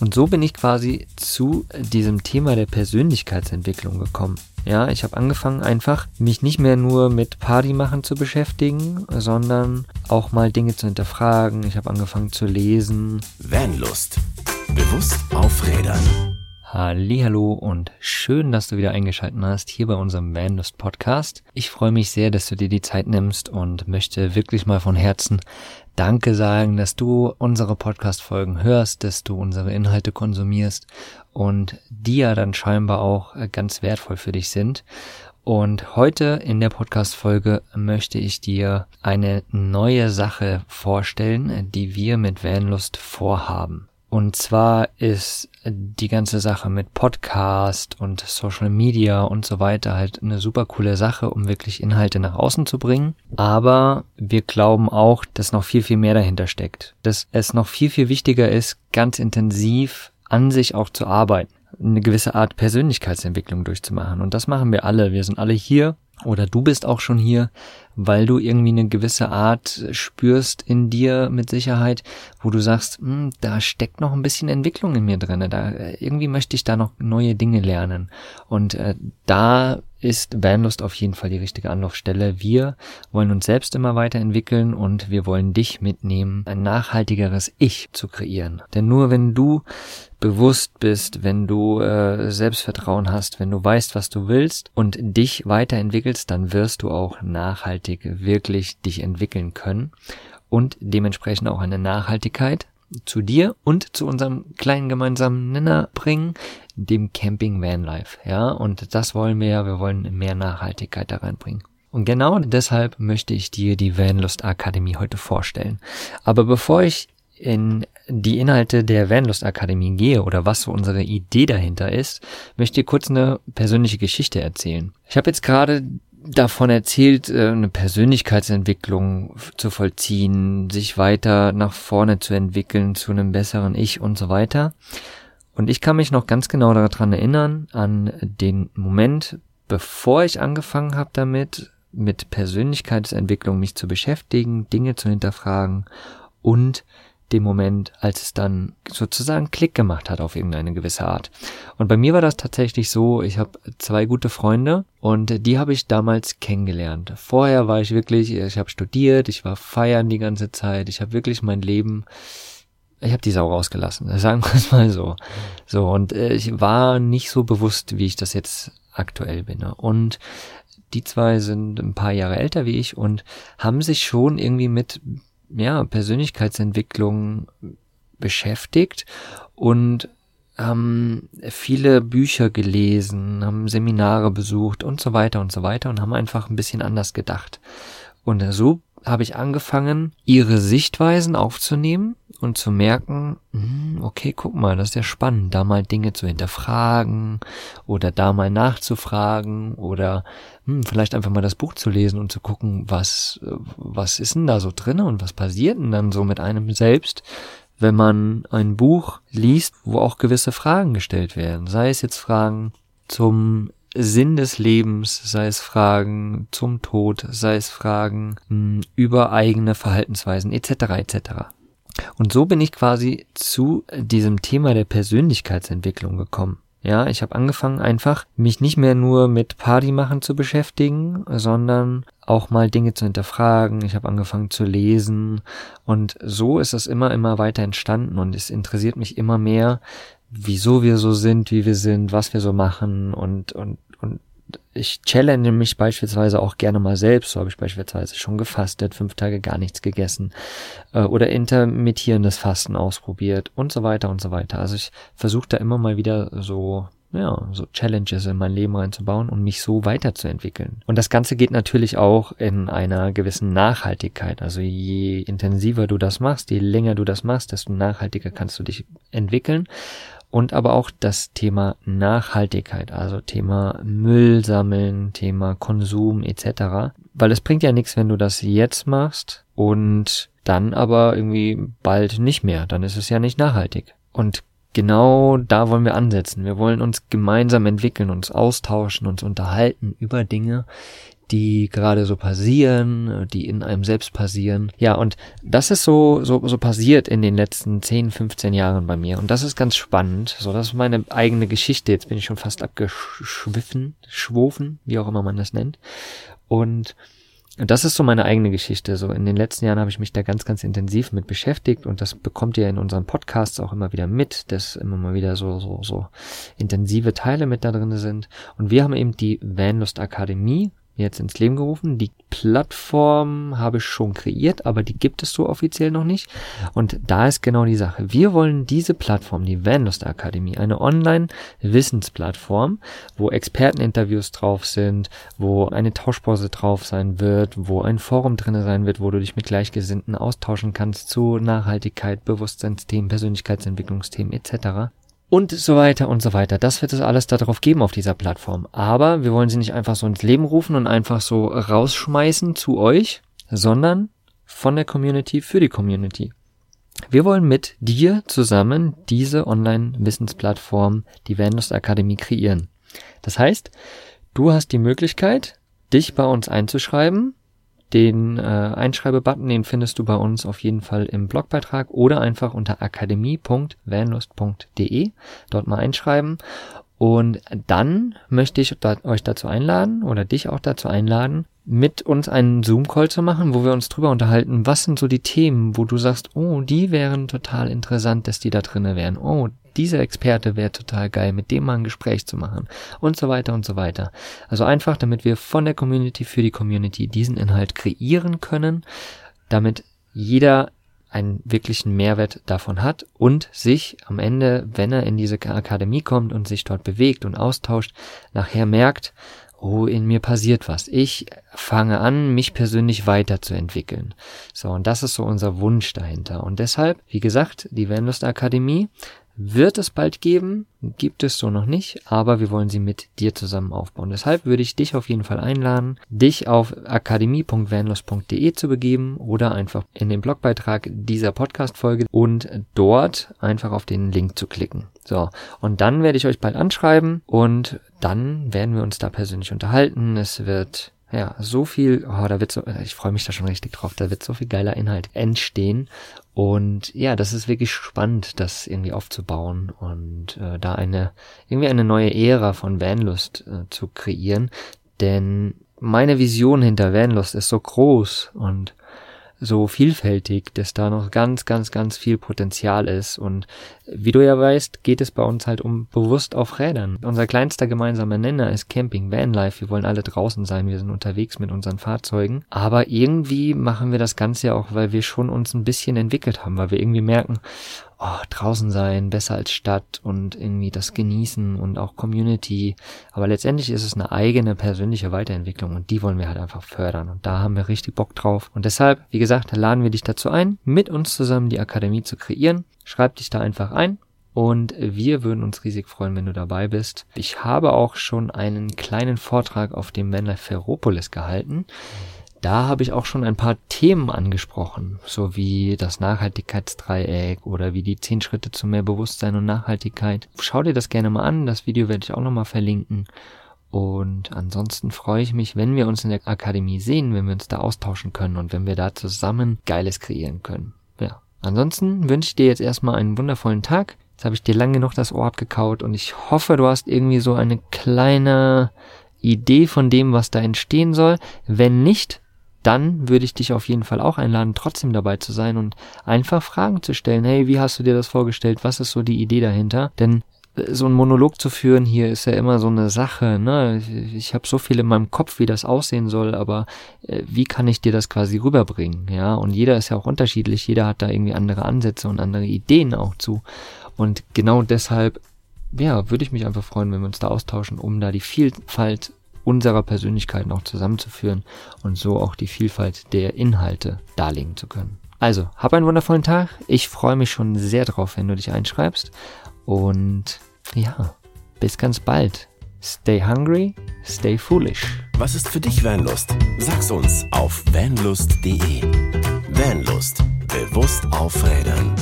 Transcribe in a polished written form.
Und so bin ich quasi zu diesem Thema der Persönlichkeitsentwicklung gekommen. Ja, ich habe angefangen einfach, mich nicht mehr nur mit Party machen zu beschäftigen, sondern auch mal Dinge zu hinterfragen. Ich habe angefangen zu lesen. Vanlust. Bewusst aufrädern. Hallihallo und schön, dass du wieder eingeschaltet hast hier bei unserem Vanlust Podcast. Ich freue mich sehr, dass du dir die Zeit nimmst und möchte wirklich mal von Herzen Danke sagen, dass du unsere Podcast-Folgen hörst, dass du unsere Inhalte konsumierst und die ja dann scheinbar auch ganz wertvoll für dich sind. Und heute in der Podcast-Folge möchte ich dir eine neue Sache vorstellen, die wir mit Vanlust vorhaben. Und zwar ist die ganze Sache mit Podcast und Social Media und so weiter halt eine super coole Sache, um wirklich Inhalte nach außen zu bringen. Aber wir glauben auch, dass noch viel, viel mehr dahinter steckt. Dass es noch viel, viel wichtiger ist, ganz intensiv an sich auch zu arbeiten. Eine gewisse Art Persönlichkeitsentwicklung durchzumachen. Und das machen wir alle. Wir sind alle hier. Oder du bist auch schon hier, weil du irgendwie eine gewisse Art spürst in dir mit Sicherheit, wo du sagst, da steckt noch ein bisschen Entwicklung in mir drin, da irgendwie möchte ich da noch neue Dinge lernen. Und da ist Vanlust auf jeden Fall die richtige Anlaufstelle. Wir wollen uns selbst immer weiterentwickeln und wir wollen dich mitnehmen, ein nachhaltigeres Ich zu kreieren. Denn nur wenn du bewusst bist, wenn du Selbstvertrauen hast, wenn du weißt, was du willst und dich weiterentwickelst, dann wirst du auch nachhaltig wirklich dich entwickeln können und dementsprechend auch eine Nachhaltigkeit zu dir und zu unserem kleinen gemeinsamen Nenner bringen, dem Camping Vanlife, ja, und das wollen wir ja, wir wollen mehr Nachhaltigkeit da reinbringen. Und genau deshalb möchte ich dir die Vanlust Akademie heute vorstellen. Aber bevor ich in die Inhalte der Vanlust Akademie gehe oder was so unsere Idee dahinter ist, möchte ich kurz eine persönliche Geschichte erzählen. Ich habe jetzt gerade davon erzählt, eine Persönlichkeitsentwicklung zu vollziehen, sich weiter nach vorne zu entwickeln, zu einem besseren Ich und so weiter. Und ich kann mich noch ganz genau daran erinnern, an den Moment, bevor ich angefangen habe damit, mit Persönlichkeitsentwicklung mich zu beschäftigen, Dinge zu hinterfragen und dem Moment, als es dann sozusagen Klick gemacht hat auf irgendeine gewisse Art. Und bei mir war das tatsächlich so, ich habe 2 gute Freunde und die habe ich damals kennengelernt. Vorher war ich wirklich, ich habe studiert, ich war feiern die ganze Zeit, ich habe wirklich mein Leben, ich habe die Sau rausgelassen, sagen wir es mal so. So, und ich war nicht so bewusst, wie ich das jetzt aktuell bin. Und die 2 sind ein paar Jahre älter wie ich und haben sich schon irgendwie mit Persönlichkeitsentwicklung beschäftigt und haben viele Bücher gelesen, haben Seminare besucht und so weiter und haben einfach ein bisschen anders gedacht. Und so habe ich angefangen, ihre Sichtweisen aufzunehmen und zu merken, okay, guck mal, das ist ja spannend, da mal Dinge zu hinterfragen oder da mal nachzufragen oder vielleicht einfach mal das Buch zu lesen und zu gucken, was ist denn da so drin und was passiert denn dann so mit einem selbst, wenn man ein Buch liest, wo auch gewisse Fragen gestellt werden, sei es jetzt Fragen zum Sinn des Lebens, sei es Fragen zum Tod, sei es Fragen über eigene Verhaltensweisen etc. etc. Und so bin ich quasi zu diesem Thema der Persönlichkeitsentwicklung gekommen. Ja, ich habe angefangen einfach, mich nicht mehr nur mit Party machen zu beschäftigen, sondern auch mal Dinge zu hinterfragen. Ich habe angefangen zu lesen und so ist das immer weiter entstanden und es interessiert mich immer mehr, wieso wir so sind, wie wir sind, was wir so machen und ich challenge mich beispielsweise auch gerne mal selbst. So habe ich beispielsweise schon gefastet, 5 Tage gar nichts gegessen oder intermittierendes Fasten ausprobiert und so weiter und so weiter. Also ich versuche da immer mal wieder so Challenges in mein Leben reinzubauen und mich so weiterzuentwickeln. Und das Ganze geht natürlich auch in einer gewissen Nachhaltigkeit. Also je intensiver du das machst, je länger du das machst, desto nachhaltiger kannst du dich entwickeln. Und aber auch das Thema Nachhaltigkeit, also Thema Müll sammeln, Thema Konsum etc. Weil es bringt ja nichts, wenn du das jetzt machst und dann aber irgendwie bald nicht mehr. Dann ist es ja nicht nachhaltig. Und genau da wollen wir ansetzen. Wir wollen uns gemeinsam entwickeln, uns austauschen, uns unterhalten über Dinge, die gerade so passieren, die in einem selbst passieren. Ja, und das ist so passiert in den letzten 10, 15 Jahren bei mir. Und das ist ganz spannend. So, das ist meine eigene Geschichte. Jetzt bin ich schon fast schwofen, wie auch immer man das nennt. Und das ist so meine eigene Geschichte. So, in den letzten Jahren habe ich mich da ganz, ganz intensiv mit beschäftigt und das bekommt ihr in unseren Podcasts auch immer wieder mit, dass immer mal wieder so intensive Teile mit da drin sind. Und wir haben eben die Vanlust Akademie jetzt ins Leben gerufen. Die Plattform habe ich schon kreiert, aber die gibt es so offiziell noch nicht. Und da ist genau die Sache. Wir wollen diese Plattform, die Vanlust Akademie, eine Online-Wissensplattform, wo Experteninterviews drauf sind, wo eine Tauschbörse drauf sein wird, wo ein Forum drin sein wird, wo du dich mit Gleichgesinnten austauschen kannst zu Nachhaltigkeit, Bewusstseinsthemen, Persönlichkeitsentwicklungsthemen etc. Und so weiter und so weiter. Das wird es alles darauf geben auf dieser Plattform. Aber wir wollen sie nicht einfach so ins Leben rufen und einfach so rausschmeißen zu euch, sondern von der Community für die Community. Wir wollen mit dir zusammen diese Online-Wissensplattform, die Vanlust Akademie, kreieren. Das heißt, du hast die Möglichkeit, dich bei uns einzuschreiben. Den Einschreibe-Button, den findest du bei uns auf jeden Fall im Blogbeitrag oder einfach unter akademie.vanlust.de, dort mal einschreiben. Und dann möchte ich euch dazu einladen oder dich auch dazu einladen, mit uns einen Zoom-Call zu machen, wo wir uns drüber unterhalten, was sind so die Themen, wo du sagst, oh, die wären total interessant, dass die da drinne wären. Oh, dieser Experte wäre total geil, mit dem mal ein Gespräch zu machen und so weiter und so weiter. Also einfach, damit wir von der Community für die Community diesen Inhalt kreieren können, damit jeder einen wirklichen Mehrwert davon hat und sich am Ende, wenn er in diese Akademie kommt und sich dort bewegt und austauscht, nachher merkt, oh, in mir passiert was. Ich fange an, mich persönlich weiterzuentwickeln. So, und das ist so unser Wunsch dahinter. Und deshalb, wie gesagt, die Vanlust Akademie wird es bald geben, gibt es so noch nicht, aber wir wollen sie mit dir zusammen aufbauen. Deshalb würde ich dich auf jeden Fall einladen, dich auf akademie.vanlust.de zu begeben oder einfach in den Blogbeitrag dieser Podcast-Folge und dort einfach auf den Link zu klicken. So, und dann werde ich euch bald anschreiben und dann werden wir uns da persönlich unterhalten. Es wird ich freue mich da schon richtig drauf, da wird so viel geiler Inhalt entstehen und ja, das ist wirklich spannend, das irgendwie aufzubauen und da eine neue Ära von Vanlust zu kreieren, denn meine Vision hinter Vanlust ist so groß und so vielfältig, dass da noch ganz, ganz, ganz viel Potenzial ist. Und wie du ja weißt, geht es bei uns halt um bewusst auf Rädern. Unser kleinster gemeinsamer Nenner ist Camping, Vanlife. Wir wollen alle draußen sein, wir sind unterwegs mit unseren Fahrzeugen. Aber irgendwie machen wir das Ganze ja auch, weil wir schon uns ein bisschen entwickelt haben, weil wir irgendwie merken, oh, draußen sein, besser als Stadt und irgendwie das genießen und auch Community. Aber letztendlich ist es eine eigene persönliche Weiterentwicklung und die wollen wir halt einfach fördern. Und da haben wir richtig Bock drauf. Und deshalb, wie gesagt, laden wir dich dazu ein, mit uns zusammen die Akademie zu kreieren. Schreib dich da einfach ein. Und wir würden uns riesig freuen, wenn du dabei bist. Ich habe auch schon einen kleinen Vortrag auf dem Vanlife Ferropolis gehalten. Da habe ich auch schon ein paar Themen angesprochen, so wie das Nachhaltigkeitsdreieck oder wie die 10 Schritte zu mehr Bewusstsein und Nachhaltigkeit. Schau dir das gerne mal an, das Video werde ich auch nochmal verlinken. Und ansonsten freue ich mich, wenn wir uns in der Akademie sehen, wenn wir uns da austauschen können und wenn wir da zusammen Geiles kreieren können. Ja. Ansonsten wünsche ich dir jetzt erstmal einen wundervollen Tag. Jetzt habe ich dir lang genug das Ohr abgekaut und ich hoffe, du hast irgendwie so eine kleine Idee von dem, was da entstehen soll. Wenn nicht, dann würde ich dich auf jeden Fall auch einladen, trotzdem dabei zu sein und einfach Fragen zu stellen. Hey, wie hast du dir das vorgestellt? Was ist so die Idee dahinter? Denn so einen Monolog zu führen hier ist ja immer so eine Sache, ne? Ich habe so viel in meinem Kopf, wie das aussehen soll, aber wie kann ich dir das quasi rüberbringen? Ja, und jeder ist ja auch unterschiedlich. Jeder hat da irgendwie andere Ansätze und andere Ideen auch zu. Und genau deshalb, ja, würde ich mich einfach freuen, wenn wir uns da austauschen, um da die Vielfalt unserer Persönlichkeiten auch zusammenzuführen und so auch die Vielfalt der Inhalte darlegen zu können. Also, hab einen wundervollen Tag. Ich freue mich schon sehr drauf, wenn du dich einschreibst. Und ja, bis ganz bald. Stay hungry, stay foolish. Was ist für dich Vanlust? Sag's uns auf vanlust.de. Vanlust. Bewusst auf Rädern.